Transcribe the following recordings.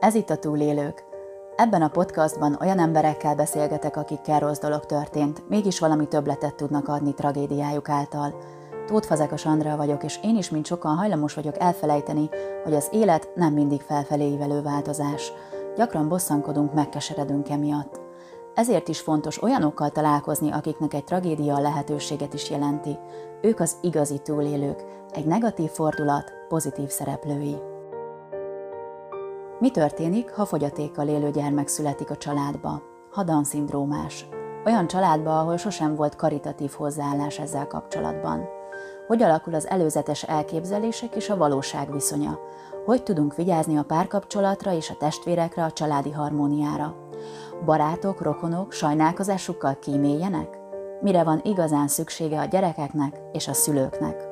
Ez itt a Túlélők. Ebben a podcastban olyan emberekkel beszélgetek, akikkel rossz dolog történt, mégis valami többletet tudnak adni tragédiájuk által. Tótfazekas Andrea vagyok, és én is, mint sokan, hajlamos vagyok elfelejteni, hogy az élet nem mindig felfelé ívelő változás. Gyakran bosszankodunk, megkeseredünk emiatt. Ezért is fontos olyanokkal találkozni, akiknek egy tragédia a lehetőséget is jelenti. Ők az igazi túlélők, egy negatív fordulat pozitív szereplői. Mi történik, ha fogyatékkal élő gyermek születik a családba? Ha Down-szindrómás. Olyan családba, ahol sosem volt karitatív hozzáállás ezzel kapcsolatban. Hogy alakul az előzetes elképzelések és a valóság viszonya? Hogy tudunk vigyázni a párkapcsolatra és a testvérekre, a családi harmóniára? Barátok, rokonok sajnálkozásukkal kíméljenek? Mire van igazán szüksége a gyerekeknek és a szülőknek?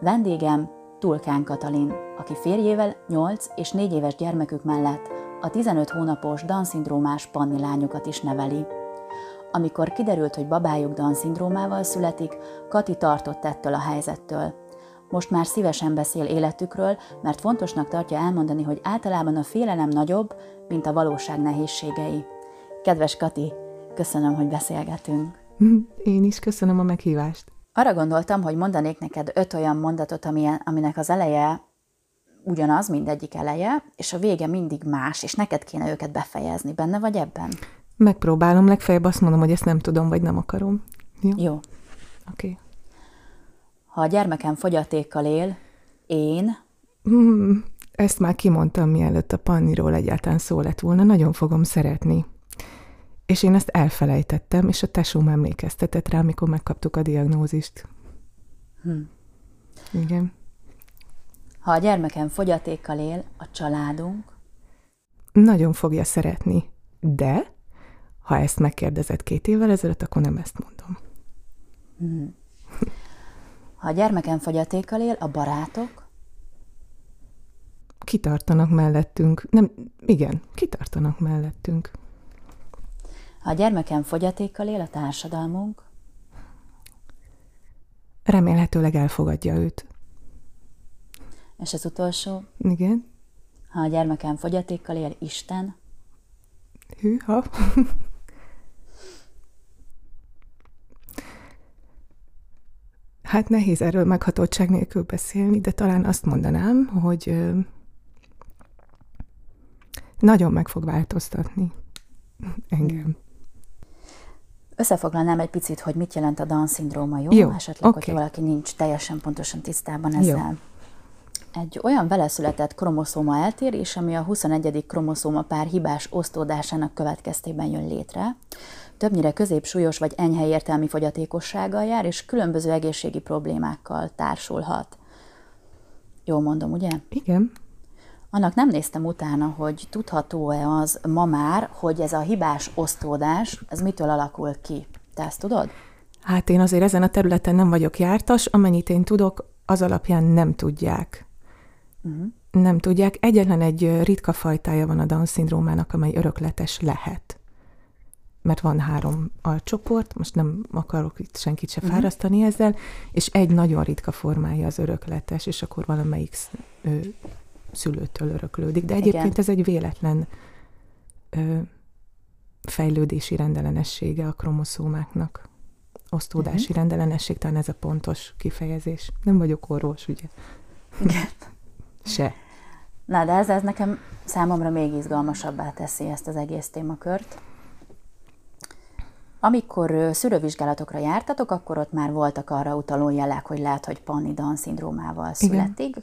Vendégem Tulkán Katalin, aki férjével 8 és 4 éves gyermekük mellett a 15 hónapos Down-szindrómás Panni lányukat is neveli. Amikor kiderült, hogy babájuk Down-szindrómával születik, Kati tartott ettől a helyzettől. Most már szívesen beszél életükről, mert fontosnak tartja elmondani, hogy általában a félelem nagyobb, mint a valóság nehézségei. Kedves Kati, köszönöm, hogy beszélgetünk. Én is köszönöm a meghívást. Arra gondoltam, hogy mondanék neked 5 olyan mondatot, aminek az eleje ugyanaz, mindegyik eleje, és a vége mindig más, és neked kéne őket befejezni. Benne vagy ebben? Megpróbálom, legfeljebb azt mondom, hogy ezt nem tudom, vagy nem akarom. Jó. Oké. Okay. Ha a gyermekem fogyatékkal él, én... ezt már kimondtam, mielőtt a Panniról egyáltalán szó lett volna, nagyon fogom szeretni. És én ezt elfelejtettem, és a tesóm emlékeztetett rá, amikor megkaptuk a diagnózist. Igen. Ha a gyermekem fogyatékkal él, a családunk... Nagyon fogja szeretni, de ha ezt megkérdezett 2 évvel ezelőtt, akkor nem ezt mondom. Ha a gyermekem fogyatékkal él, a barátok... Kitartanak mellettünk. Kitartanak mellettünk. Ha a gyermekem fogyatékkal él, a társadalmunk... Remélhetőleg elfogadja őt. És az utolsó? Igen. Ha a gyermekem fogyatékkal él, Isten... Hűha! Hát nehéz erről meghatottság nélkül beszélni, de talán azt mondanám, hogy nagyon meg fog változtatni engem. Összefoglalnám egy picit, hogy mit jelent a Down-szindróma, jó? Esetleg, okay. Hogy valaki nincs teljesen pontosan tisztában ezzel. Jó. Egy olyan veleszületett kromoszóma eltérés, ami a 21. kromoszómapár hibás osztódásának következtében jön létre. Többnyire középsúlyos vagy enyhe értelmi fogyatékossággal jár, és különböző egészségi problémákkal társulhat. Jól mondom, ugye? Igen. Annak nem néztem utána, hogy tudható-e az ma már, hogy ez a hibás osztódás, ez mitől alakul ki? Te ezt tudod? Hát én azért ezen a területen nem vagyok jártas, amennyit én tudok, az alapján nem tudják. Nem tudják. Egyetlen egy ritka fajtája van a Down-szindrómának, amely örökletes lehet. Mert van 3 alcsoport, most nem akarok itt senkit se fárasztani ezzel, és egy nagyon ritka formája az örökletes, és akkor valamelyik szülőtől öröklődik. De egyébként ez egy véletlen fejlődési rendellenessége a kromoszómáknak. Osztódási rendellenesség, talán ez a pontos kifejezés. Nem vagyok orvos, ugye? Igen. Se. Na, de ez nekem számomra még izgalmasabbá teszi ezt az egész témakört. Amikor szülővizsgálatokra jártatok, akkor ott már voltak arra utaló jelek, hogy lehet, hogy Panni Down-szindrómával születik.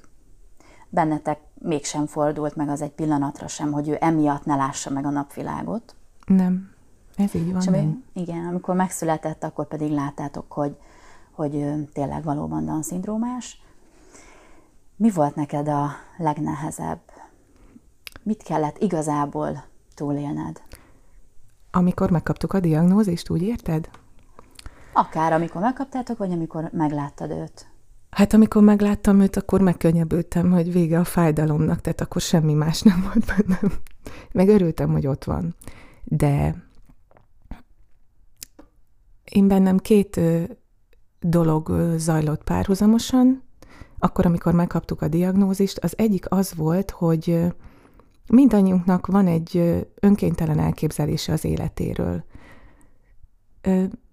Bennetek mégsem fordult meg az egy pillanatra sem, hogy ő emiatt ne lássa meg a napvilágot. Nem. Ez így van. Igen, amikor megszületett, akkor pedig láttátok, hogy tényleg valóban Down-szindrómás. Mi volt neked a legnehezebb? Mit kellett igazából túlélned? Amikor megkaptuk a diagnózist, úgy érted? Akár amikor megkaptátok, vagy amikor megláttad őt. Hát amikor megláttam őt, akkor megkönnyebbültem, hogy vége a fájdalomnak, tehát akkor semmi más nem volt bennem. Meg örültem, hogy ott van. De én bennem 2 dolog zajlott párhuzamosan. Akkor, amikor megkaptuk a diagnózist, az egyik az volt, hogy mindannyiunknak van egy önkéntelen elképzelése az életéről.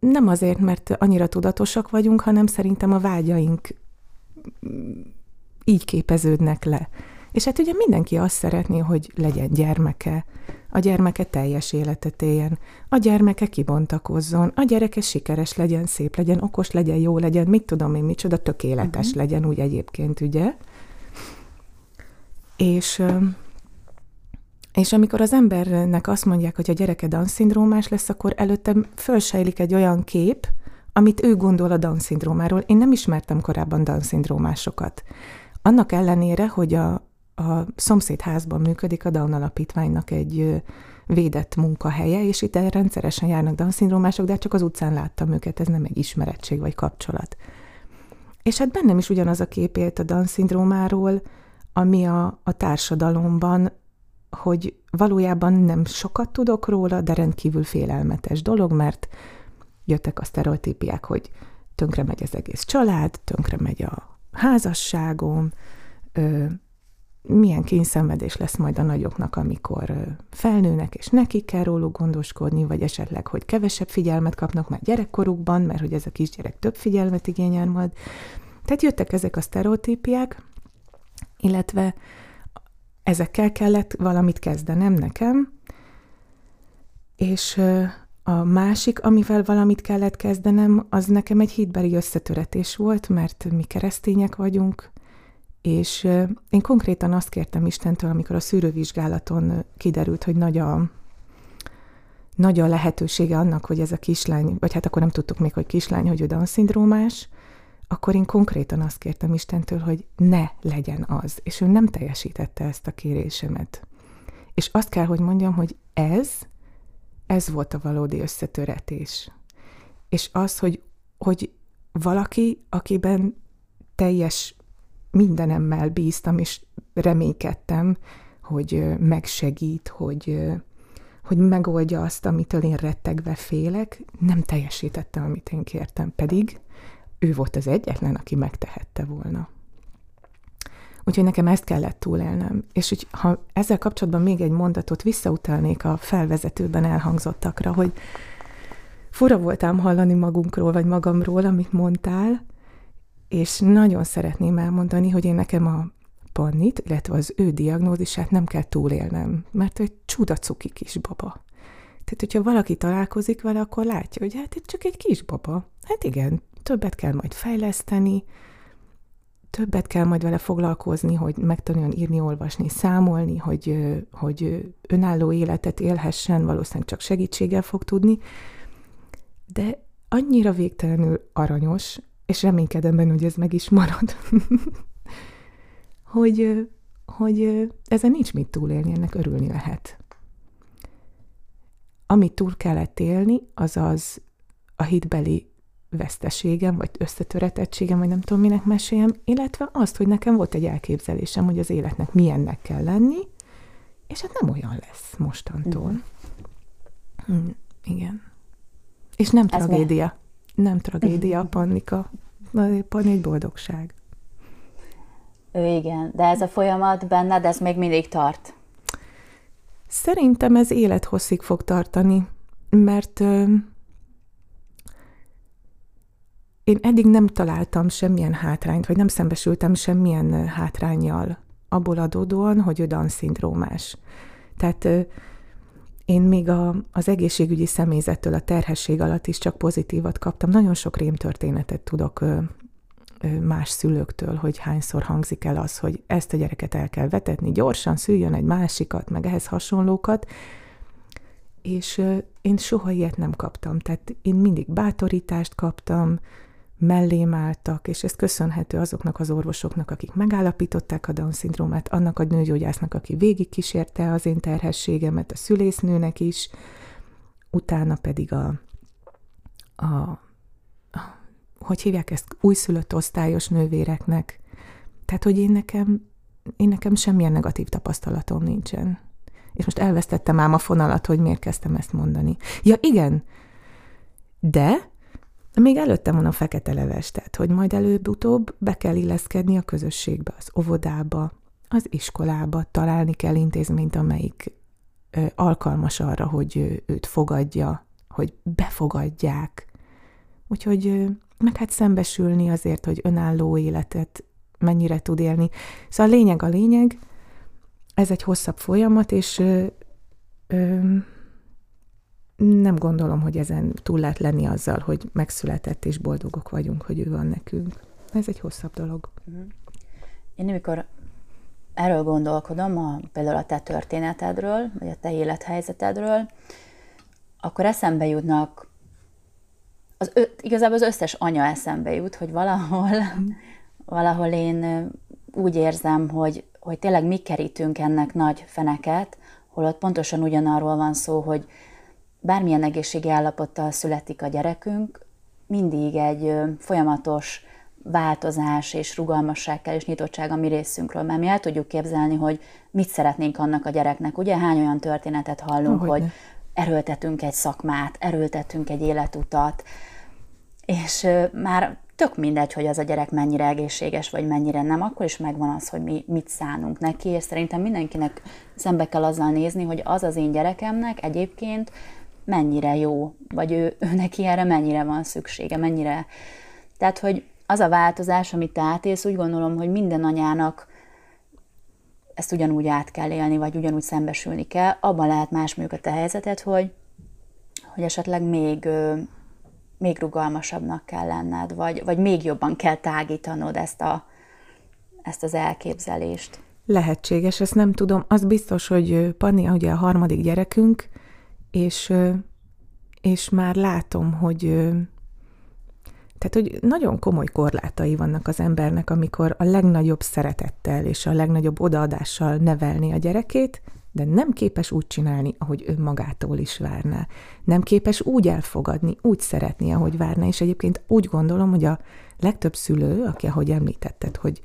Nem azért, mert annyira tudatosak vagyunk, hanem szerintem a vágyaink így képeződnek le. És hát ugye mindenki azt szeretné, hogy legyen gyermeke, a gyermeke teljes életet éljen, a gyermeke kibontakozzon, a gyereke sikeres legyen, szép legyen, okos legyen, jó legyen, mit tudom én, micsoda, tökéletes legyen úgy egyébként, ugye? És amikor az embernek azt mondják, hogy a gyereke Down-szindrómás lesz, akkor előtte fölsejlik egy olyan kép, amit ő gondol a Down-szindrómáról. Én nem ismertem korábban Down-szindrómásokat. Annak ellenére, hogy a szomszédházban működik a Down Alapítványnak egy védett munkahelye, és itt rendszeresen járnak Down-szindrómások, de csak az utcán láttam őket, ez nem egy ismerettség vagy kapcsolat. És hát bennem is ugyanaz a kép élt a Down-szindrómáról, ami a társadalomban, hogy valójában nem sokat tudok róla, de rendkívül félelmetes dolog, mert jöttek a sztereotípiák, hogy tönkre megy az egész család, tönkre megy a házasságom, milyen kényszenvedés lesz majd a nagyoknak, amikor felnőnek, és nekik kell róluk gondoskodni, vagy esetleg, hogy kevesebb figyelmet kapnak már gyerekkorukban, mert hogy ez a kisgyerek több figyelmet igényel majd. Tehát jöttek ezek a sztereotípiák, illetve ezekkel kellett valamit kezdenem nekem, és a másik, amivel valamit kellett kezdenem, az nekem egy hitbeli összetöretés volt, mert mi keresztények vagyunk, és én konkrétan azt kértem Istentől, amikor a szűrővizsgálaton kiderült, hogy nagy a lehetősége annak, hogy ez a kislány, vagy hát akkor nem tudtuk még, hogy kislány, hogy ő Down-szindrómás, akkor én konkrétan azt kértem Istentől, hogy ne legyen az, és ő nem teljesítette ezt a kérésemet. És azt kell, hogy mondjam, hogy ez volt a valódi összetöretés. És az, hogy valaki, akiben teljes mindenemmel bíztam, és reménykedtem, hogy megsegít, hogy megoldja azt, amitől én rettegve félek, nem teljesítette, amit én kértem, pedig ő volt az egyetlen, aki megtehette volna. Úgyhogy nekem ezt kellett túlélnem. És úgy, ha ezzel kapcsolatban még egy mondatot visszautalnék a felvezetőben elhangzottakra, hogy fura voltam hallani magunkról, vagy magamról, amit mondtál, és nagyon szeretném elmondani, hogy én nekem a Pannit, illetve az ő diagnózisát nem kell túlélnem, mert ő egy csudacuki kisbaba. Tehát, hogyha valaki találkozik vele, akkor látja, hogy hát itt csak egy kisbaba. Hát igen, többet kell majd fejleszteni, többet kell majd vele foglalkozni, hogy megtanuljon írni, olvasni, számolni, hogy önálló életet élhessen, valószínűleg csak segítséggel fog tudni, de annyira végtelenül aranyos, és reménykedem benne, hogy ez meg is marad, hogy ezen nincs mit túlélni, ennek örülni lehet. Amit túl kellett élni, azaz a hitbeli veszteségem, vagy összetöretettségem, vagy nem tudom, minek meséljem, illetve azt, hogy nekem volt egy elképzelésem, hogy az életnek milyennek kell lenni, és hát nem olyan lesz mostantól. Igen. És nem ez tragédia. Nem tragédia a Pannika. Panni egy boldogság. Igen, de ez a folyamat benned, ez még mindig tart. Szerintem ez élethosszig fog tartani, mert én eddig nem találtam semmilyen hátrányt, vagy nem szembesültem semmilyen hátránnyal abból adódóan, hogy ő Down-szindrómás. Tehát én még az egészségügyi személyzettől a terhesség alatt is csak pozitívat kaptam. Nagyon sok rémtörténetet tudok más szülőktől, hogy hányszor hangzik el az, hogy ezt a gyereket el kell vetetni, gyorsan szüljön egy másikat, meg ehhez hasonlókat, és én soha ilyet nem kaptam. Tehát én mindig bátorítást kaptam, mellém álltak, és ez köszönhető azoknak az orvosoknak, akik megállapították a Down-szindrómát, annak a nőgyógyásznak, aki végigkísérte az én terhességemet, a szülésznőnek is, utána pedig hogy hívják ezt, újszülött osztályos nővéreknek. Tehát, hogy én nekem semmilyen negatív tapasztalatom nincsen. És most elvesztettem ám a fonalat, hogy miért kezdtem ezt mondani. Ja, igen, de még előttem van a fekete leves, tehát, hogy majd előbb-utóbb be kell illeszkedni a közösségbe, az óvodába, az iskolába találni kell intézményt, amelyik alkalmas arra, hogy őt fogadja, hogy befogadják. Úgyhogy meg hát szembesülni azért, hogy önálló életet mennyire tud élni. Szóval a lényeg, ez egy hosszabb folyamat, és nem gondolom, hogy ezen túl lehet lenni azzal, hogy megszületett, és boldogok vagyunk, hogy ő van nekünk. Ez egy hosszabb dolog. Én amikor erről gondolkodom, például a te történetedről, vagy a te élethelyzetedről, akkor eszembe jutnak, igazából az összes anya eszembe jut, hogy valahol én úgy érzem, hogy tényleg mi kerítünk ennek nagy feneket, holott pontosan ugyanarról van szó, hogy bármilyen egészségi állapottal születik a gyerekünk, mindig egy folyamatos változás és rugalmasság kell és nyitottság a mi részünkről, mert mi el tudjuk képzelni, hogy mit szeretnénk annak a gyereknek. Ugye hány olyan történetet hallunk, hogy erőltetünk egy szakmát, erőltetünk egy életutat, és már tök mindegy, hogy az a gyerek mennyire egészséges, vagy mennyire nem, akkor is megvan az, hogy mi mit szánunk neki, és szerintem mindenkinek szembe kell azzal nézni, hogy az az én gyerekemnek egyébként mennyire jó, vagy ő neki erre mennyire van szüksége, mennyire... Tehát, hogy az a változás, amit te átélsz, úgy gondolom, hogy minden anyának ezt ugyanúgy át kell élni, vagy ugyanúgy szembesülni kell. Abban lehet más mondjuk a te helyzeted, hogy esetleg még rugalmasabbnak kell lenned, vagy még jobban kell tágítanod ezt az elképzelést. Lehetséges, ezt nem tudom. Az biztos, hogy Panni, ugye a harmadik gyerekünk, és már látom, hogy nagyon komoly korlátai vannak az embernek, amikor a legnagyobb szeretettel és a legnagyobb odaadással nevelni a gyerekét, de nem képes úgy csinálni, ahogy ő magától is várná. Nem képes úgy elfogadni, úgy szeretni, ahogy várná. És egyébként úgy gondolom, hogy a legtöbb szülő, aki, ahogy említetted, hogy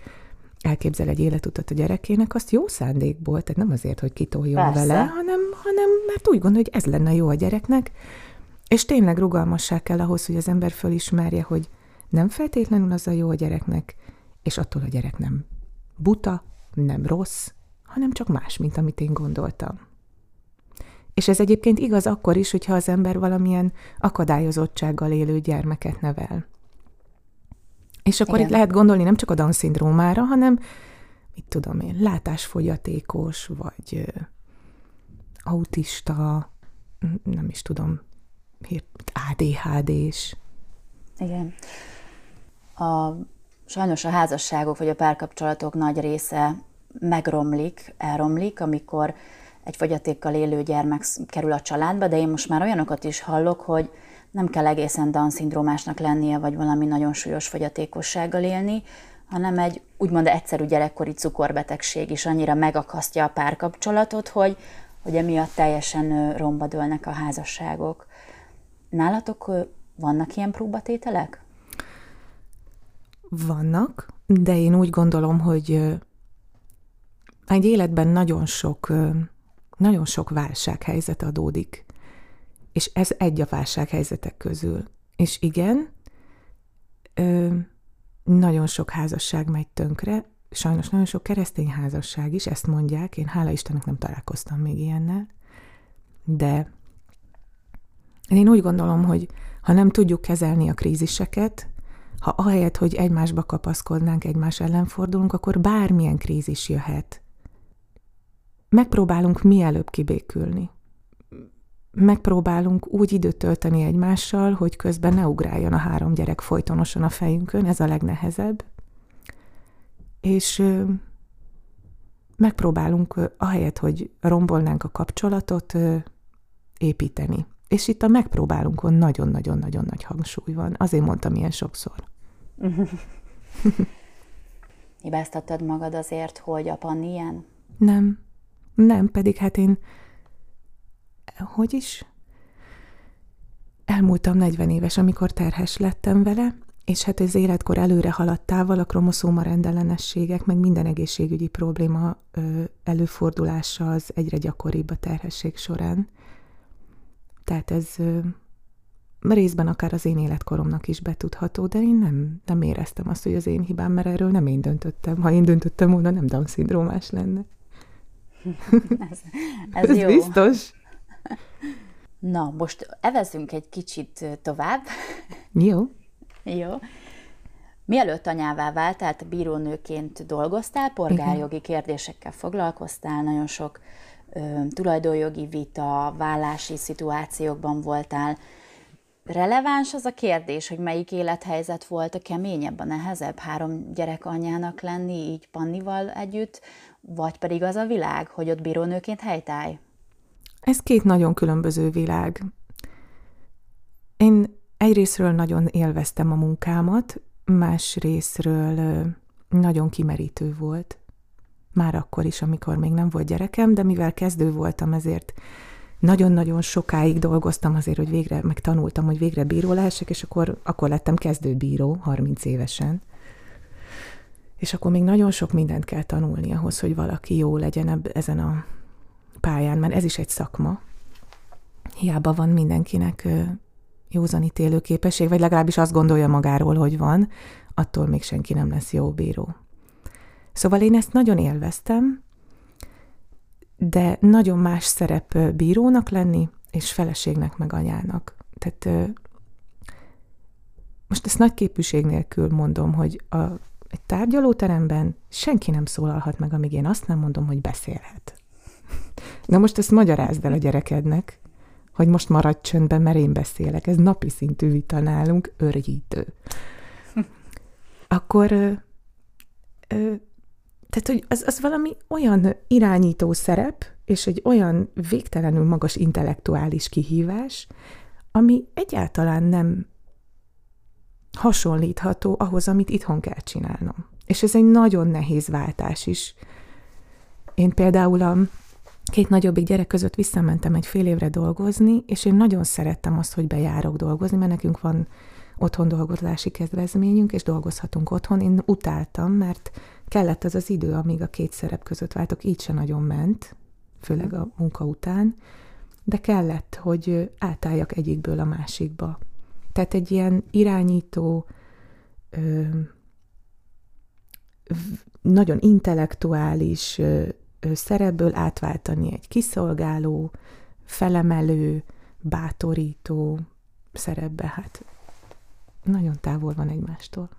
elképzel egy életutat a gyerekének, azt jó szándékból, tehát nem azért, hogy kitoljon Persze. vele, hanem mert úgy gondolja, hogy ez lenne jó a gyereknek, és tényleg rugalmasság kell ahhoz, hogy az ember fölismerje, hogy nem feltétlenül az a jó a gyereknek, és attól a gyerek nem buta, nem rossz, hanem csak más, mint amit én gondoltam. És ez egyébként igaz akkor is, hogyha az ember valamilyen akadályozottsággal élő gyermeket nevel. És akkor Igen. itt lehet gondolni nem csak a Down-szindrómára, hanem, mit tudom én, látásfogyatékos, vagy autista, nem is tudom, ADHD-s. Igen. Sajnos a házasságok vagy a párkapcsolatok nagy része elromlik, amikor egy fogyatékkal élő gyermek kerül a családba, de én most már olyanokat is hallok, hogy nem kell egészen Down-szindrómásnak lennie, vagy valami nagyon súlyos fogyatékossággal élni, hanem egy úgymond egyszerű gyerekkori cukorbetegség is annyira megakasztja a párkapcsolatot, hogy emiatt teljesen romba dőlnek a házasságok. Nálatok vannak ilyen próbatételek? Vannak, de én úgy gondolom, hogy egy életben nagyon sok válsághelyzet adódik, és ez egy a válsághelyzetek közül. És igen, nagyon sok házasság megy tönkre, sajnos nagyon sok keresztény házasság is, ezt mondják, én hála Istennek nem találkoztam még ilyennel, de én úgy gondolom, hogy ha nem tudjuk kezelni a kríziseket, ha ahelyett, hogy egymásba kapaszkodnánk, egymás ellen fordulunk, akkor bármilyen krízis jöhet. Megpróbálunk mielőbb kibékülni. Megpróbálunk úgy időt tölteni egymással, hogy közben ne ugráljon a három gyerek folytonosan a fejünkön, ez a legnehezebb. És megpróbálunk, ahelyett, hogy rombolnánk a kapcsolatot, építeni. És itt a megpróbálunkon nagyon-nagyon-nagyon nagy hangsúly van. Azért mondtam ilyen sokszor. Hibáztattad magad azért, hogy a Panni ilyen? Nem, pedig hát én... Hogy is? Elmúltam 40 éves, amikor terhes lettem vele, és hát az életkor előre haladtával a kromoszóma rendellenességek, meg minden egészségügyi probléma előfordulása az egyre gyakoribb a terhesség során. Tehát ez részben akár az én életkoromnak is betudható, de én nem éreztem azt, hogy az én hibám, mert erről nem én döntöttem. Ha én döntöttem volna, nem Down-szindrómás lenne. Ez jó. Biztos. Na, most evezünk egy kicsit tovább. Jó. Jó. Mielőtt anyává váltál, te bírónőként dolgoztál, polgárjogi kérdésekkel foglalkoztál, nagyon sok tulajdonjogi vita, vállási szituációkban voltál. Releváns az a kérdés, hogy melyik élethelyzet volt a keményebb, a nehezebb, 3 gyerek anyának lenni, így Pannival együtt, vagy pedig az a világ, hogy ott bírónőként helytállj? Ez 2 nagyon különböző világ. Én egyrészről nagyon élveztem a munkámat, másrészről nagyon kimerítő volt. Már akkor is, amikor még nem volt gyerekem, de mivel kezdő voltam, ezért nagyon-nagyon sokáig dolgoztam azért, hogy végre, meg tanultam, hogy végre bíró lehessek, és akkor lettem kezdőbíró, 30 évesen. És akkor még nagyon sok mindent kell tanulni ahhoz, hogy valaki jó legyen ezen a pályán, mert ez is egy szakma. Hiába van mindenkinek józanítélő képesség, vagy legalábbis azt gondolja magáról, hogy van, attól még senki nem lesz jó bíró. Szóval én ezt nagyon élveztem, de nagyon más szerep bírónak lenni, és feleségnek meg anyának. Tehát most ezt nagy képűség nélkül mondom, hogy egy tárgyalóteremben senki nem szólalhat meg, amíg én azt nem mondom, hogy beszélhet. Na most ezt magyarázd el a gyerekednek, hogy most maradj csöndben, mert én beszélek. Ez napi szintű vita nálunk, örjítő. Akkor, tehát, hogy az valami olyan irányító szerep, és egy olyan végtelenül magas intellektuális kihívás, ami egyáltalán nem hasonlítható ahhoz, amit itthon kell csinálnom. És ez egy nagyon nehéz váltás is. Én például a 2 nagyobbik gyerek között visszamentem egy fél évre dolgozni, és én nagyon szerettem azt, hogy bejárok dolgozni, mert nekünk van otthon dolgozási kedvezményünk, és dolgozhatunk otthon. Én utáltam, mert kellett az idő, amíg a 2 szerep között váltok, így se nagyon ment, főleg a munka után, de kellett, hogy átálljak egyikből a másikba. Tehát egy ilyen irányító, nagyon intellektuális szerepből átváltani egy kiszolgáló, felemelő, bátorító szerepbe, hát nagyon távol van egymástól.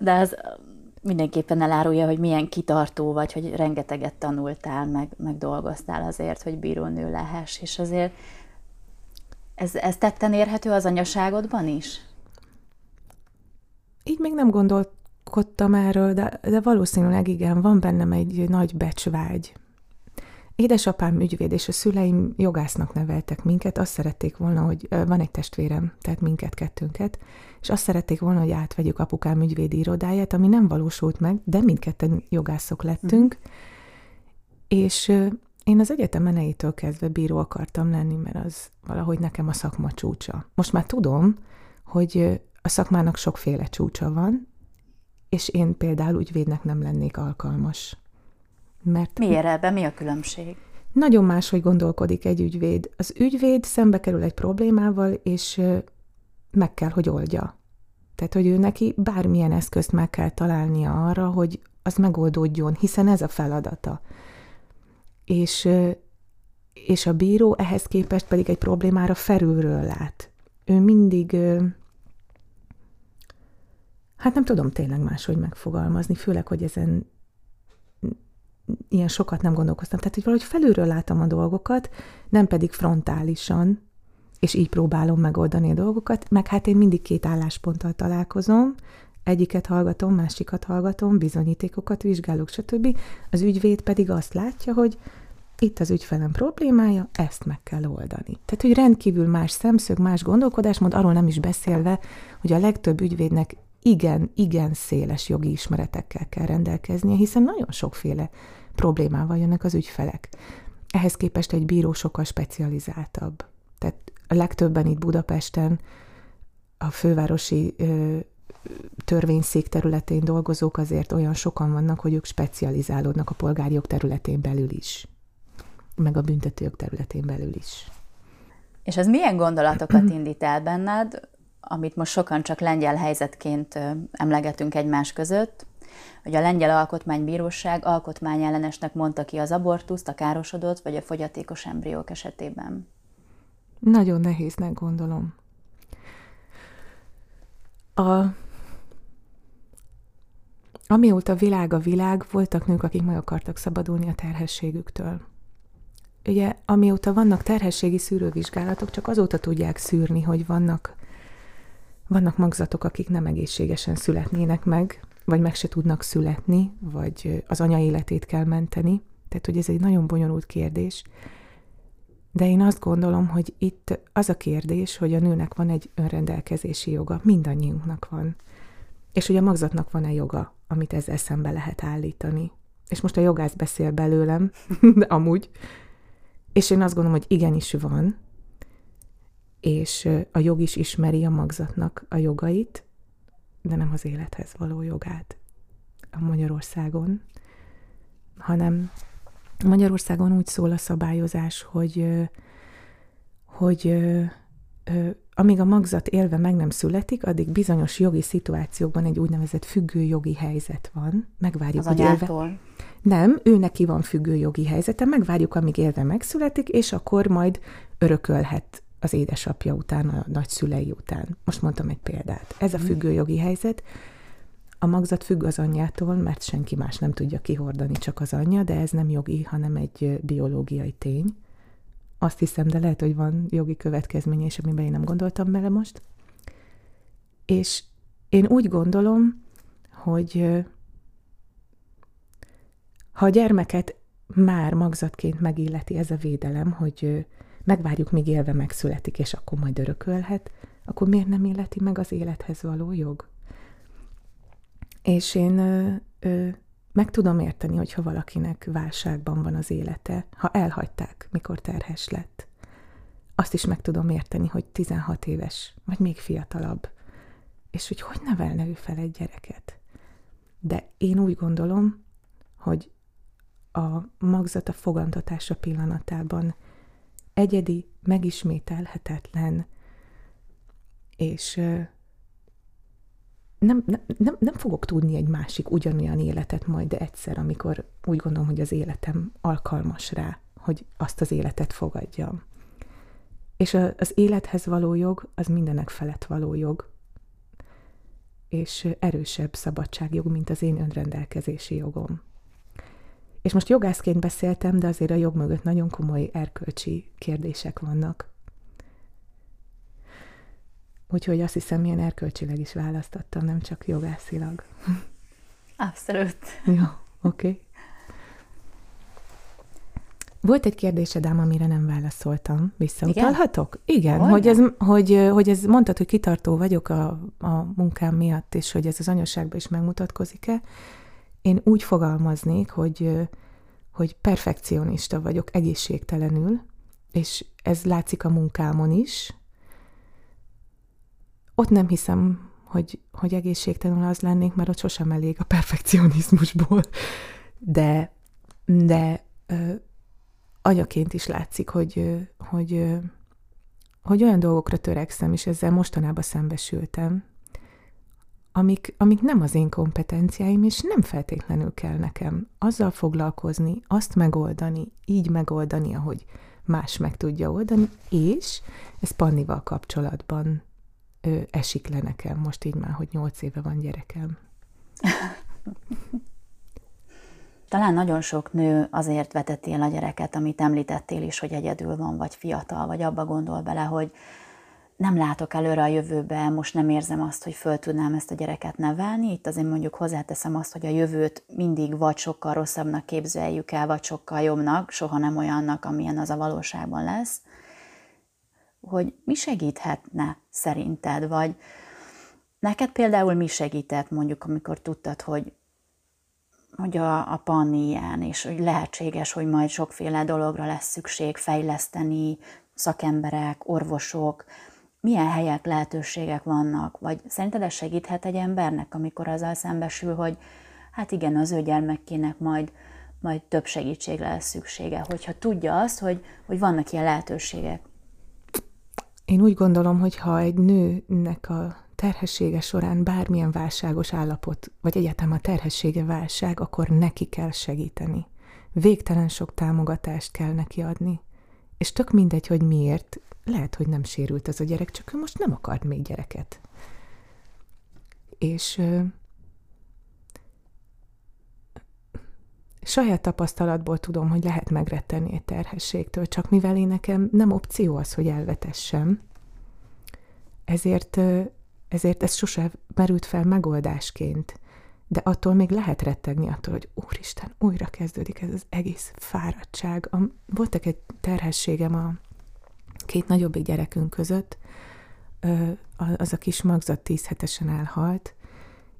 De az mindenképpen elárulja, hogy milyen kitartó vagy, hogy rengeteget tanultál, meg dolgoztál azért, hogy bírónő lehess, és azért ez tetten érhető az anyaságodban is? Így még nem gondolkodtam erről, de valószínűleg igen, van bennem egy nagy becsvágy. Édesapám ügyvéd, és a szüleim jogásznak neveltek minket, azt szerették volna, hogy van egy testvérem, tehát minket, 2-nket, és azt szerették volna, hogy átvegyük apukám ügyvédi irodáját, ami nem valósult meg, de mindketten jogászok lettünk, és én az egyetem elejétől kezdve bíró akartam lenni, mert az valahogy nekem a szakma csúcsa. Most már tudom, hogy a szakmának sokféle csúcsa van, és én például ügyvédnek nem lennék alkalmas. Mert miért ebben? Mi a különbség? Nagyon máshogy gondolkodik egy ügyvéd. Az ügyvéd szembe kerül egy problémával, és meg kell, hogy oldja. Tehát, hogy ő neki bármilyen eszközt meg kell találnia arra, hogy az megoldódjon, hiszen ez a feladata. És a bíró ehhez képest pedig egy problémára felülről lát. Ő mindig... Hát nem tudom tényleg máshogy megfogalmazni, főleg, hogy ezen... ilyen sokat nem gondolkoztam. Tehát, hogy valahogy felülről látom a dolgokat, nem pedig frontálisan, és így próbálom megoldani a dolgokat, meg hát én mindig 2 állásponttal találkozom, egyiket hallgatom, másikat hallgatom, bizonyítékokat vizsgálok, stb. Az ügyvéd pedig azt látja, hogy itt az ügyfelem problémája, ezt meg kell oldani. Tehát, hogy rendkívül más szemszög, más gondolkodás, mond arról nem is beszélve, hogy a legtöbb ügyvédnek igen széles jogi ismeretekkel kell rendelkeznie, hiszen nagyon sokféle problémával jönnek az ügyfelek. Ehhez képest egy bíró sokkal specializáltabb. Tehát a legtöbben itt Budapesten a fővárosi törvényszék területén dolgozók azért olyan sokan vannak, hogy ők specializálódnak a polgárjog területén belül is. meg a büntetőjog területén belül is. És ez milyen gondolatokat indít el benned, amit most sokan csak lengyel helyzetként emlegetünk egymás között, hogy a Lengyel Alkotmánybíróság alkotmányellenesnek mondta ki az abortuszt, a károsodott vagy a fogyatékos embriók esetében? Nagyon nehéznek gondolom. Amióta világ a világ, voltak nők, akik meg akartak szabadulni a terhességüktől. Ugye, amióta vannak terhességi szűrővizsgálatok, csak azóta tudják szűrni, hogy vannak magzatok, akik nem egészségesen születnének meg, vagy meg se tudnak születni, vagy az anya életét kell menteni. Tehát, hogy ez egy nagyon bonyolult kérdés. De én azt gondolom, hogy itt az a kérdés, hogy a nőnek van egy önrendelkezési joga, mindannyiunknak van. És hogy a magzatnak van-e joga, amit ezzel szembe lehet állítani. És most a jogász beszél belőlem, de amúgy. És én azt gondolom, hogy igenis van, és a jog is ismeri a magzatnak a jogait, de nem az élethez való jogát a Magyarországon, hanem Magyarországon úgy szól a szabályozás, hogy amíg a magzat élve meg nem születik, addig bizonyos jogi szituációkban egy úgynevezett függő jogi helyzet van. Megvárjuk, az anyától? Élve... Nem, ő neki van függő jogi helyzete, megvárjuk, amíg élve megszületik, és akkor majd örökölhet az édesapja után, a nagyszülei után. Most mondtam egy példát. Ez a függő jogi helyzet. A magzat függ az anyjától, mert senki más nem tudja kihordani, csak az anyja, de ez nem jogi, hanem egy biológiai tény. Azt hiszem, de lehet, hogy van jogi következménye, és amiben én nem gondoltam bele most. És én úgy gondolom, hogy ha a gyermeket már magzatként megilleti ez a védelem, hogy megvárjuk, míg élve megszületik, és akkor majd örökölhet, akkor miért nem illeti meg az élethez való jog? És én meg tudom érteni, hogyha valakinek válságban van az élete, ha elhagyták, mikor terhes lett. Azt is meg tudom érteni, hogy 16 éves, vagy még fiatalabb. És hogy nevelne ő fel egy gyereket. De én úgy gondolom, hogy a magzat a fogantatása pillanatában egyedi, megismételhetetlen, és nem fogok tudni egy másik ugyanolyan életet majd, de egyszer, amikor úgy gondolom, hogy az életem alkalmas rá, hogy azt az életet fogadjam. És az élethez való jog, az mindenek felett való jog, és erősebb szabadságjog, mint az én önrendelkezési jogom. És most jogászként beszéltem, de azért a jog mögött nagyon komoly erkölcsi kérdések vannak. Úgyhogy azt hiszem, milyen erkölcsileg is választottam, nem csak jogászilag. Abszolút. Jó, oké. Volt egy kérdésed ám, amire nem válaszoltam. Visszautalhatok? Igen, hogy ez mondtad, hogy kitartó vagyok a munkám miatt, és hogy ez az anyaságban is megmutatkozik-e. Én úgy fogalmaznék, hogy perfekcionista vagyok egészségtelenül, és ez látszik a munkámon is. Ott nem hiszem, hogy egészségtelenül az lennék, mert ott sosem elég a perfekcionizmusból. De anyaként is látszik, hogy olyan dolgokra törekszem, és ezzel mostanában szembesültem, amik nem az én kompetenciáim, és nem feltétlenül kell nekem azzal foglalkozni, azt megoldani, így megoldani, ahogy más meg tudja oldani, és ez Pannival kapcsolatban esik le nekem most így már, hogy 8 éve van gyerekem. Talán nagyon sok nő azért veteti el a gyereket, amit említettél is, hogy egyedül van, vagy fiatal, vagy abba gondol bele, hogy nem látok előre a jövőbe, most nem érzem azt, hogy föl tudnám ezt a gyereket nevelni. Itt azért mondjuk hozzáteszem azt, hogy a jövőt mindig vagy sokkal rosszabbnak képzeljük el, vagy sokkal jobbnak, soha nem olyannak, amilyen az a valóságban lesz. Hogy mi segíthetne szerinted, vagy neked például mi segített mondjuk, amikor tudtad, hogy a Panni ilyen, és hogy lehetséges, hogy majd sokféle dologra lesz szükség fejleszteni, szakemberek, orvosok, milyen helyek, lehetőségek vannak, vagy szerinted ez segíthet egy embernek, amikor azzal szembesül, hogy hát igen, az ő gyermekének majd majd több segítségre lesz szüksége, hogyha tudja azt, hogy vannak ilyen lehetőségek. Én úgy gondolom, hogy ha egy nőnek a terhessége során bármilyen válságos állapot, vagy egyetem a terhessége válság, akkor neki kell segíteni. Végtelen sok támogatást kell neki adni. És tök mindegy, hogy miért. Lehet, hogy nem sérült ez a gyerek, csak ő most nem akart még gyereket. És saját tapasztalatból tudom, hogy lehet megretteni egy terhességtől, csak mivel én nekem nem opció az, hogy elvetessem, ezért ez sose merült fel megoldásként. De attól még lehet rettegni attól, hogy úristen, újra kezdődik ez az egész fáradtság. Voltak egy terhességem a két nagyobbik gyerekünk között, az a kis magzat 10 hetesen elhalt,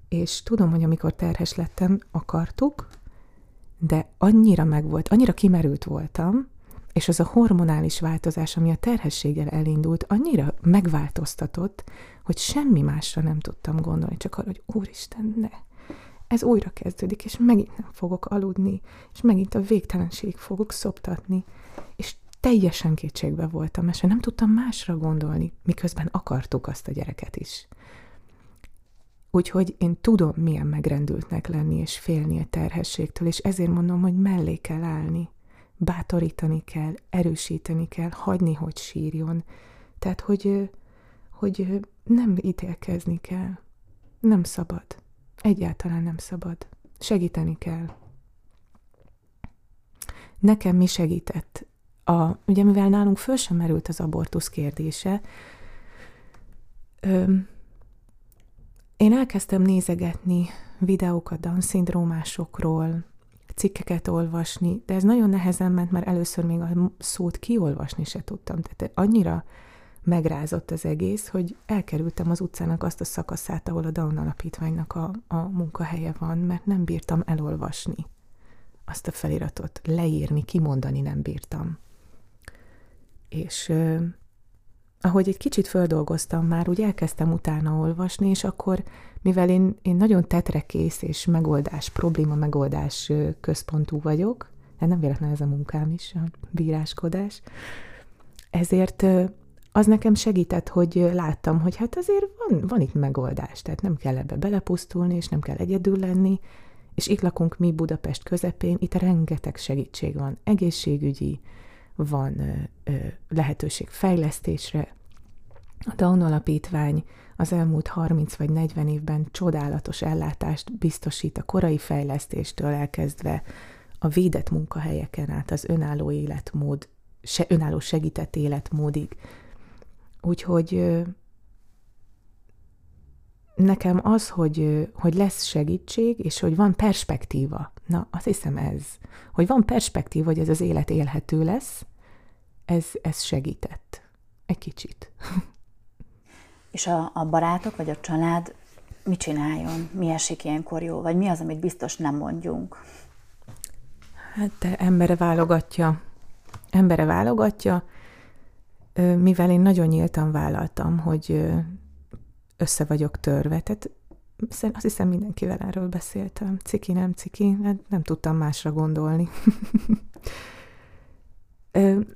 és tudom, hogy amikor terhes lettem, akartuk, de annyira megvolt, annyira kimerült voltam, és az a hormonális változás, ami a terhességgel elindult, annyira megváltoztatott, hogy semmi másra nem tudtam gondolni, csak arra, hogy úristen, ne! Ez újra kezdődik, és megint nem fogok aludni, és megint a végtelenségig fogok szoptatni, és teljesen kétségbe voltam, és nem tudtam másra gondolni, miközben akartuk azt a gyereket is. Úgyhogy én tudom, milyen megrendültnek lenni, és félni a terhességtől, és ezért mondom, hogy mellé kell állni, bátorítani kell, erősíteni kell, hagyni, hogy sírjon. Tehát, hogy nem ítélkezni kell, nem szabad. Egyáltalán nem szabad. Segíteni kell. Nekem mi segített? Ugye mivel nálunk föl sem merült az abortusz kérdése, én elkezdtem nézegetni videókat Down-szindrómásokról, cikkeket olvasni, de ez nagyon nehezen ment, mert először még a szót kiolvasni se tudtam. Tehát annyira megrázott az egész, hogy elkerültem az utcának azt a szakaszát, ahol a Down Alapítványnak a munkahelye van, mert nem bírtam elolvasni azt a feliratot. Leírni, kimondani nem bírtam. És ahogy egy kicsit földolgoztam már, úgy elkezdtem utána olvasni, és akkor, mivel én nagyon tetrekész és probléma megoldás központú vagyok, de nem véletlen ez a munkám is, a bíráskodás, ezért az nekem segített, hogy láttam, hogy hát azért van itt megoldás, tehát nem kell ebbe belepusztulni, és nem kell egyedül lenni, és itt lakunk mi Budapest közepén, itt rengeteg segítség van, egészségügyi, van lehetőség fejlesztésre. A Down Alapítvány az elmúlt 30 vagy 40 évben csodálatos ellátást biztosít a korai fejlesztéstől elkezdve a védett munkahelyeken át, az önálló segített életmódig. Úgyhogy nekem az, hogy lesz segítség, és hogy van perspektíva. Na, azt hiszem ez. Hogy van perspektíva, hogy ez az élet élhető lesz, ez segített. Egy kicsit. És a barátok, vagy a család mit csináljon? Mi esik ilyenkor jó? Vagy mi az, amit biztos nem mondjunk? Hát te embere válogatja. Mivel én nagyon nyíltan vállaltam, hogy össze vagyok törve, tehát azt hiszem mindenkivel erről beszéltem. Ciki, nem ciki, nem tudtam másra gondolni.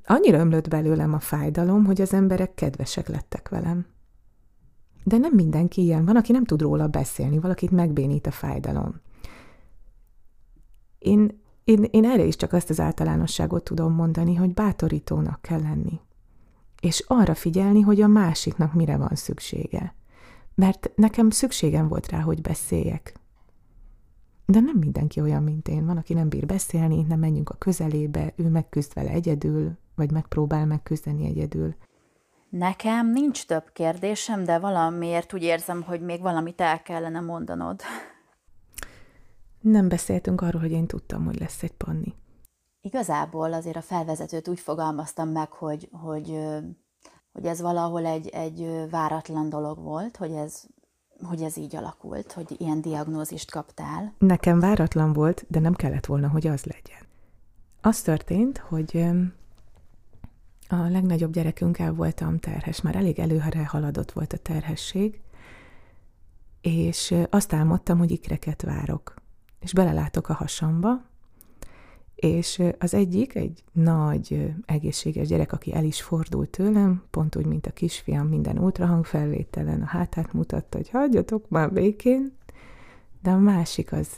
Annyira ömlött belőlem a fájdalom, hogy az emberek kedvesek lettek velem. De nem mindenki ilyen. Van, aki nem tud róla beszélni, valakit megbénít a fájdalom. Én erre is csak azt az általánosságot tudom mondani, hogy bátorítónak kell lenni. És arra figyelni, hogy a másiknak mire van szüksége. Mert nekem szükségem volt rá, hogy beszéljek. De nem mindenki olyan, mint én. Van, aki nem bír beszélni, nem menjünk a közelébe, ő megküzd vele egyedül, vagy megpróbál megküzdeni egyedül. Nekem nincs több kérdésem, de valamiért úgy érzem, hogy még valamit el kellene mondanod. Nem beszéltünk arról, hogy én tudtam, hogy lesz egy Panni. Igazából azért a felvezetőt úgy fogalmaztam meg, hogy ez valahol egy váratlan dolog volt, hogy ez így alakult, hogy ilyen diagnózist kaptál. Nekem váratlan volt, de nem kellett volna, hogy az legyen. Az történt, hogy a legnagyobb gyerekünkkel voltam terhes, már elég előre haladott volt a terhesség, és azt álmodtam, hogy ikreket várok, és belelátok a hasamba, És az egyik, egy nagy egészséges gyerek, aki el is fordult tőlem, pont úgy, mint a kisfiam, minden ultrahangfelvételen a hátát mutatta, hogy hagyjatok már békén, de a másik az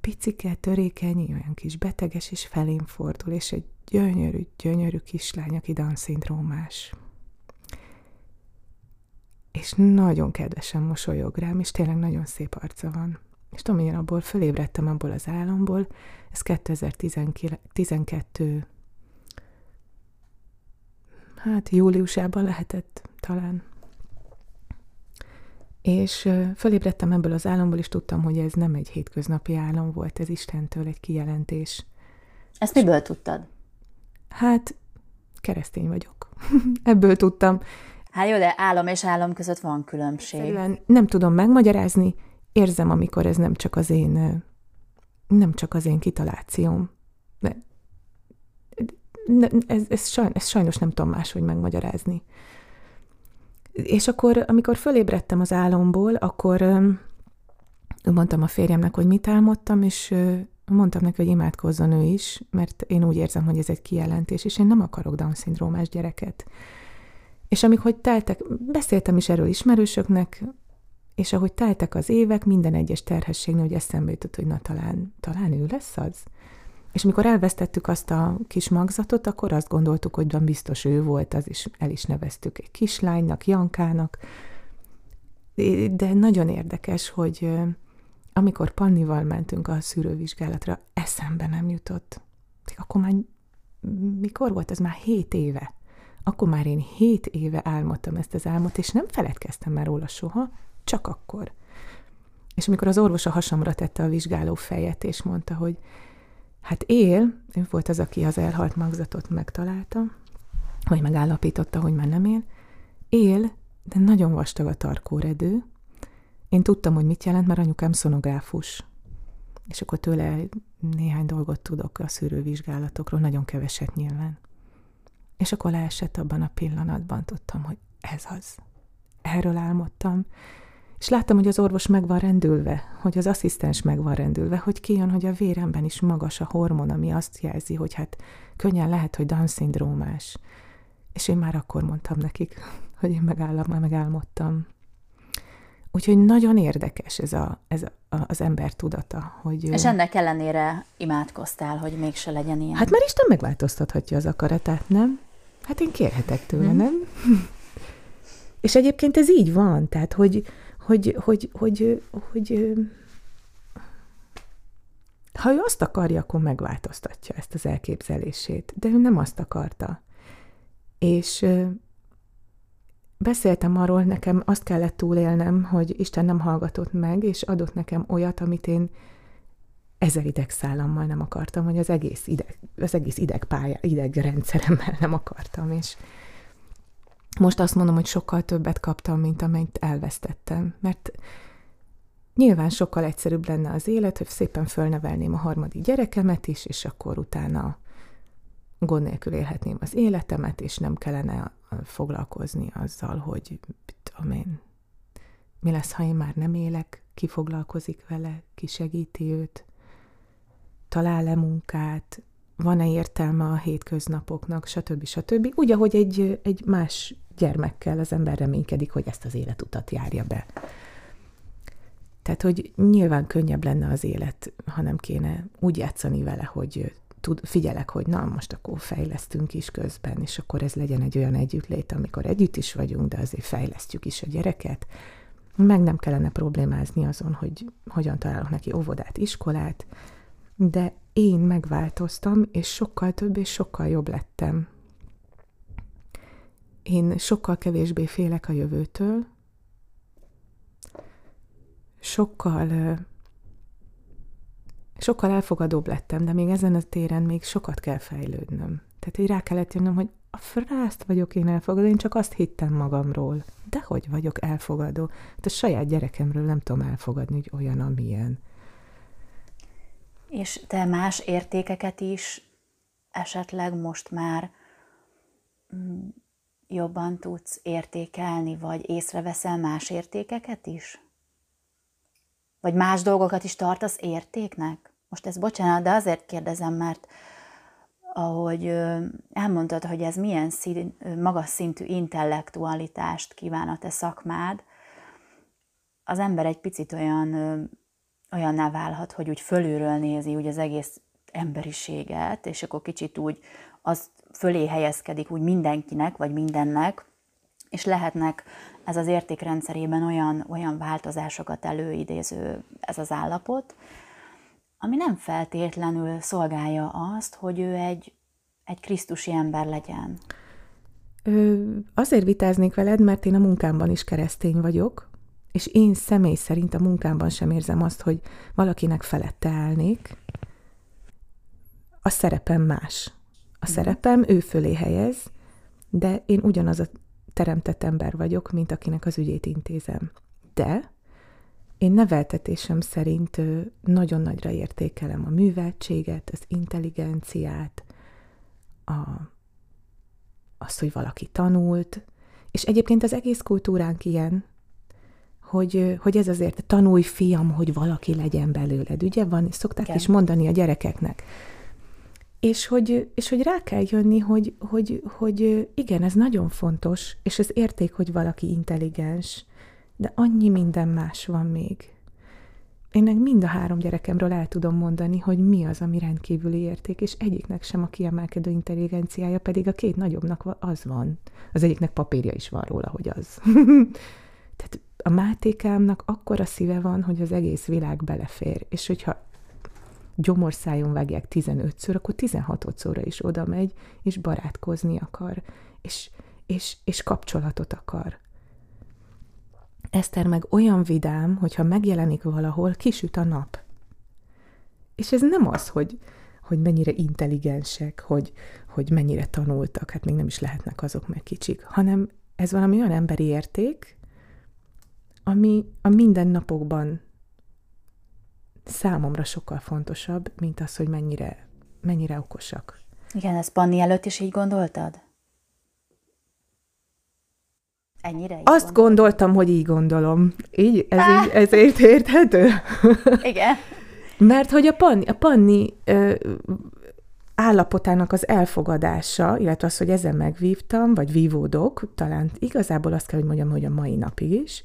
picike, törékeny, olyan kis beteges, és felém fordul, és egy gyönyörű, gyönyörű kislány, aki Down-szindrómás. És nagyon kedvesen mosolyog rám, és tényleg nagyon szép arca van. És tudom, én abból fölébredtem, abból az álomból, ez 2012, júliusában lehetett talán. És fölébredtem ebből az álomból, és tudtam, hogy ez nem egy hétköznapi álom volt, ez Istentől egy kijelentés. Ezt miből tudtad? Keresztény vagyok. Ebből tudtam. Jó, de álom és álom között van különbség. Egyszerűen nem tudom megmagyarázni, érzem, amikor ez nem csak az én kitalációm. Ez sajnos nem tudom máshogy megmagyarázni. És akkor, amikor fölébredtem az álomból, akkor mondtam a férjemnek, hogy mit álmodtam, és mondtam neki, hogy imádkozzon ő is, mert én úgy érzem, hogy ez egy kijelentés, és én nem akarok Down-szindrómás gyereket. És amikor teltek, beszéltem is erről ismerősöknek, és ahogy teltek az évek, minden egyes terhességnél, hogy eszembe jutott, hogy na talán ő lesz az. És amikor elvesztettük azt a kis magzatot, akkor azt gondoltuk, hogy van biztos ő volt az, és el is neveztük egy kislánynak, Jankának. De nagyon érdekes, hogy amikor Pannival mentünk a szűrővizsgálatra, eszembe nem jutott. Akkor már, mikor volt? Ez már 7 éve. Akkor már én 7 éve álmodtam ezt az álmot, és nem feledkeztem már róla soha, csak akkor. És amikor az orvos a hasamra tette a vizsgáló fejet, és mondta, hogy él, ő volt az, aki az elhalt magzatot megtalálta, vagy megállapította, hogy már nem él, de nagyon vastag a tarkóredő. Én tudtam, hogy mit jelent, mert anyukám szonográfus. És akkor tőle néhány dolgot tudok a szűrővizsgálatokról, nagyon keveset nyilván. És akkor leesett abban a pillanatban, tudtam, hogy ez az. Erről álmodtam. És láttam, hogy az orvos meg van rendülve, hogy az asszisztens meg van rendülve, hogy kijön, hogy a véremben is magas a hormon, ami azt jelzi, hogy könnyen lehet, hogy Down-szindrómás. És én már akkor mondtam nekik, hogy én megálmodtam. Úgyhogy nagyon érdekes ez az ember tudata. Hogy és ennek ellenére imádkoztál, hogy mégse legyen ilyen. Mert Isten megváltoztathatja az akaratát, nem? Én kérhetek tőle, nem? És egyébként ez így van, tehát hogy ha ő azt akarja, akkor megváltoztatja ezt az elképzelését, de ő nem azt akarta. És beszéltem arról, nekem azt kellett túlélnem, hogy Isten nem hallgatott meg, és adott nekem olyat, amit én 1000 idegszállammal nem akartam, vagy az egész idegrendszeremmel nem akartam, és most azt mondom, hogy sokkal többet kaptam, mint amennyit elvesztettem, mert nyilván sokkal egyszerűbb lenne az élet, hogy szépen fölnevelném a harmadik gyerekemet is, és akkor utána gond nélkül élhetném az életemet, és nem kellene foglalkozni azzal, hogy mi lesz, ha én már nem élek, ki foglalkozik vele, ki segíti őt, talál-e munkát, van-e értelme a hétköznapoknak, stb. Úgy, ahogy egy más gyermekkel az ember reménykedik, hogy ezt az életutat járja be. Tehát, hogy nyilván könnyebb lenne az élet, ha nem kéne úgy játszani vele, hogy figyelek, hogy na, most akkor fejlesztünk is közben, és akkor ez legyen egy olyan együttlét, amikor együtt is vagyunk, de azért fejlesztjük is a gyereket. Meg nem kellene problémázni azon, hogy hogyan találok neki óvodát, iskolát, de én megváltoztam, és sokkal több, és sokkal jobb lettem. Én sokkal kevésbé félek a jövőtől, sokkal elfogadóbb lettem, de még ezen a téren még sokat kell fejlődnöm. Tehát így rá kellett jönnöm, hogy a frászt vagyok én elfogadó, én csak azt hittem magamról. Dehogy vagyok elfogadó. Hát a saját gyerekemről nem tudom elfogadni, hogy olyan, amilyen. És te más értékeket is esetleg most már jobban tudsz értékelni, vagy észreveszel más értékeket is? Vagy más dolgokat is tartasz értéknek? Most ezt bocsánat, de azért kérdezem, mert ahogy elmondtad, hogy ez milyen magas szintű intellektualitást kíván a te szakmád, az ember egy picit olyanná válhat, hogy úgy fölülről nézi úgy az egész emberiséget, és akkor kicsit úgy az fölé helyezkedik úgy mindenkinek, vagy mindennek, és lehetnek ez az értékrendszerében olyan változásokat előidéző ez az állapot, ami nem feltétlenül szolgálja azt, hogy ő egy krisztusi ember legyen. Azért vitáznék veled, mert én a munkámban is keresztény vagyok, és én személy szerint a munkámban sem érzem azt, hogy valakinek felette állnék. A szerepem más. A szerepem ő fölé helyez, de én ugyanaz a teremtett ember vagyok, mint akinek az ügyét intézem. De én neveltetésem szerint nagyon nagyra értékelem a műveltséget, az intelligenciát, azt, hogy valaki tanult, és egyébként az egész kultúránk ilyen, hogy ez azért tanulj, fiam, hogy valaki legyen belőled. Ugye van, szokták is mondani a gyerekeknek. És hogy rá kell jönni, hogy igen, ez nagyon fontos, és ez érték, hogy valaki intelligens, de annyi minden más van még. Én meg mind a 3 gyerekemről el tudom mondani, hogy mi az, ami rendkívüli érték, és egyiknek sem a kiemelkedő intelligenciája, pedig a 2 nagyobbnak az van. Az egyiknek papírja is van róla, hogy az. Tehát a Mátékámnak akkora szíve van, hogy az egész világ belefér, és hogyha gyomorszájon vágják 15-ször, akkor 16-szorra is oda megy, és barátkozni akar, és kapcsolatot akar. Eszter meg olyan vidám, hogyha megjelenik valahol, kisüt a nap. És ez nem az, hogy mennyire intelligensek, hogy mennyire tanultak, hát még nem is lehetnek azok meg kicsik, hanem ez valami olyan emberi érték, ami a mindennapokban számomra sokkal fontosabb, mint az, hogy mennyire okosak. Igen, ezt Panni előtt is így gondoltad? Ennyire így azt gondoltam, hogy így gondolom. Így? Ezért érthető? Igen. Mert hogy a Panni állapotának az elfogadása, illetve az, hogy ezen megvívtam, vagy vívódok, talán igazából azt kell, hogy mondjam, hogy a mai napig is,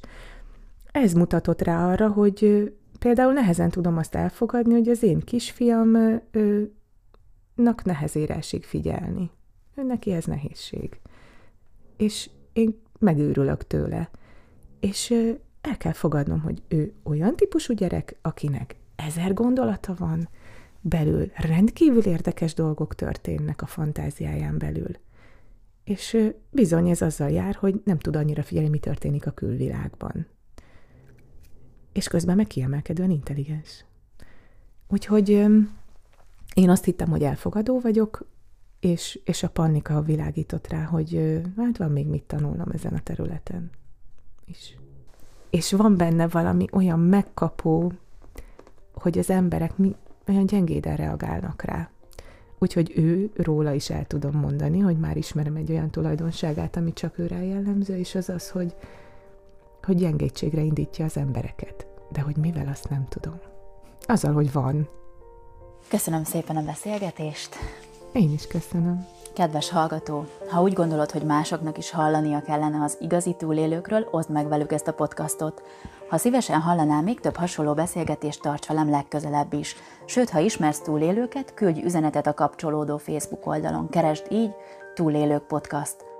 ez mutatott rá arra, hogy például nehezen tudom azt elfogadni, hogy az én kisfiamnak nehezére esik figyelni. Neki ez nehézség. És én megőrülök tőle. És el kell fogadnom, hogy ő olyan típusú gyerek, akinek 1000 gondolata van, belül rendkívül érdekes dolgok történnek a fantáziáján belül. És bizony ez azzal jár, hogy nem tud annyira figyelni, mi történik a külvilágban. És közben meg kiemelkedően intelligens. Úgyhogy én azt hittem, hogy elfogadó vagyok, és a Pannika világított rá, hogy hát van még mit tanulnom ezen a területen is. És van benne valami olyan megkapó, hogy az emberek olyan gyengéden reagálnak rá. Úgyhogy róla is el tudom mondani, hogy már ismerem egy olyan tulajdonságát, ami csak őre jellemző, és az az, hogy gyengétségre indítja az embereket. De hogy mivel, azt nem tudom. Azzal, hogy van. Köszönöm szépen a beszélgetést. Én is köszönöm. Kedves hallgató, ha úgy gondolod, hogy másoknak is hallania kellene az igazi túlélőkről, oszd meg velük ezt a podcastot. Ha szívesen hallanál még több hasonló beszélgetést, tarts velem legközelebb is. Sőt, ha ismersz túlélőket, küldj üzenetet a kapcsolódó Facebook oldalon. Keresd így Túlélők Podcast.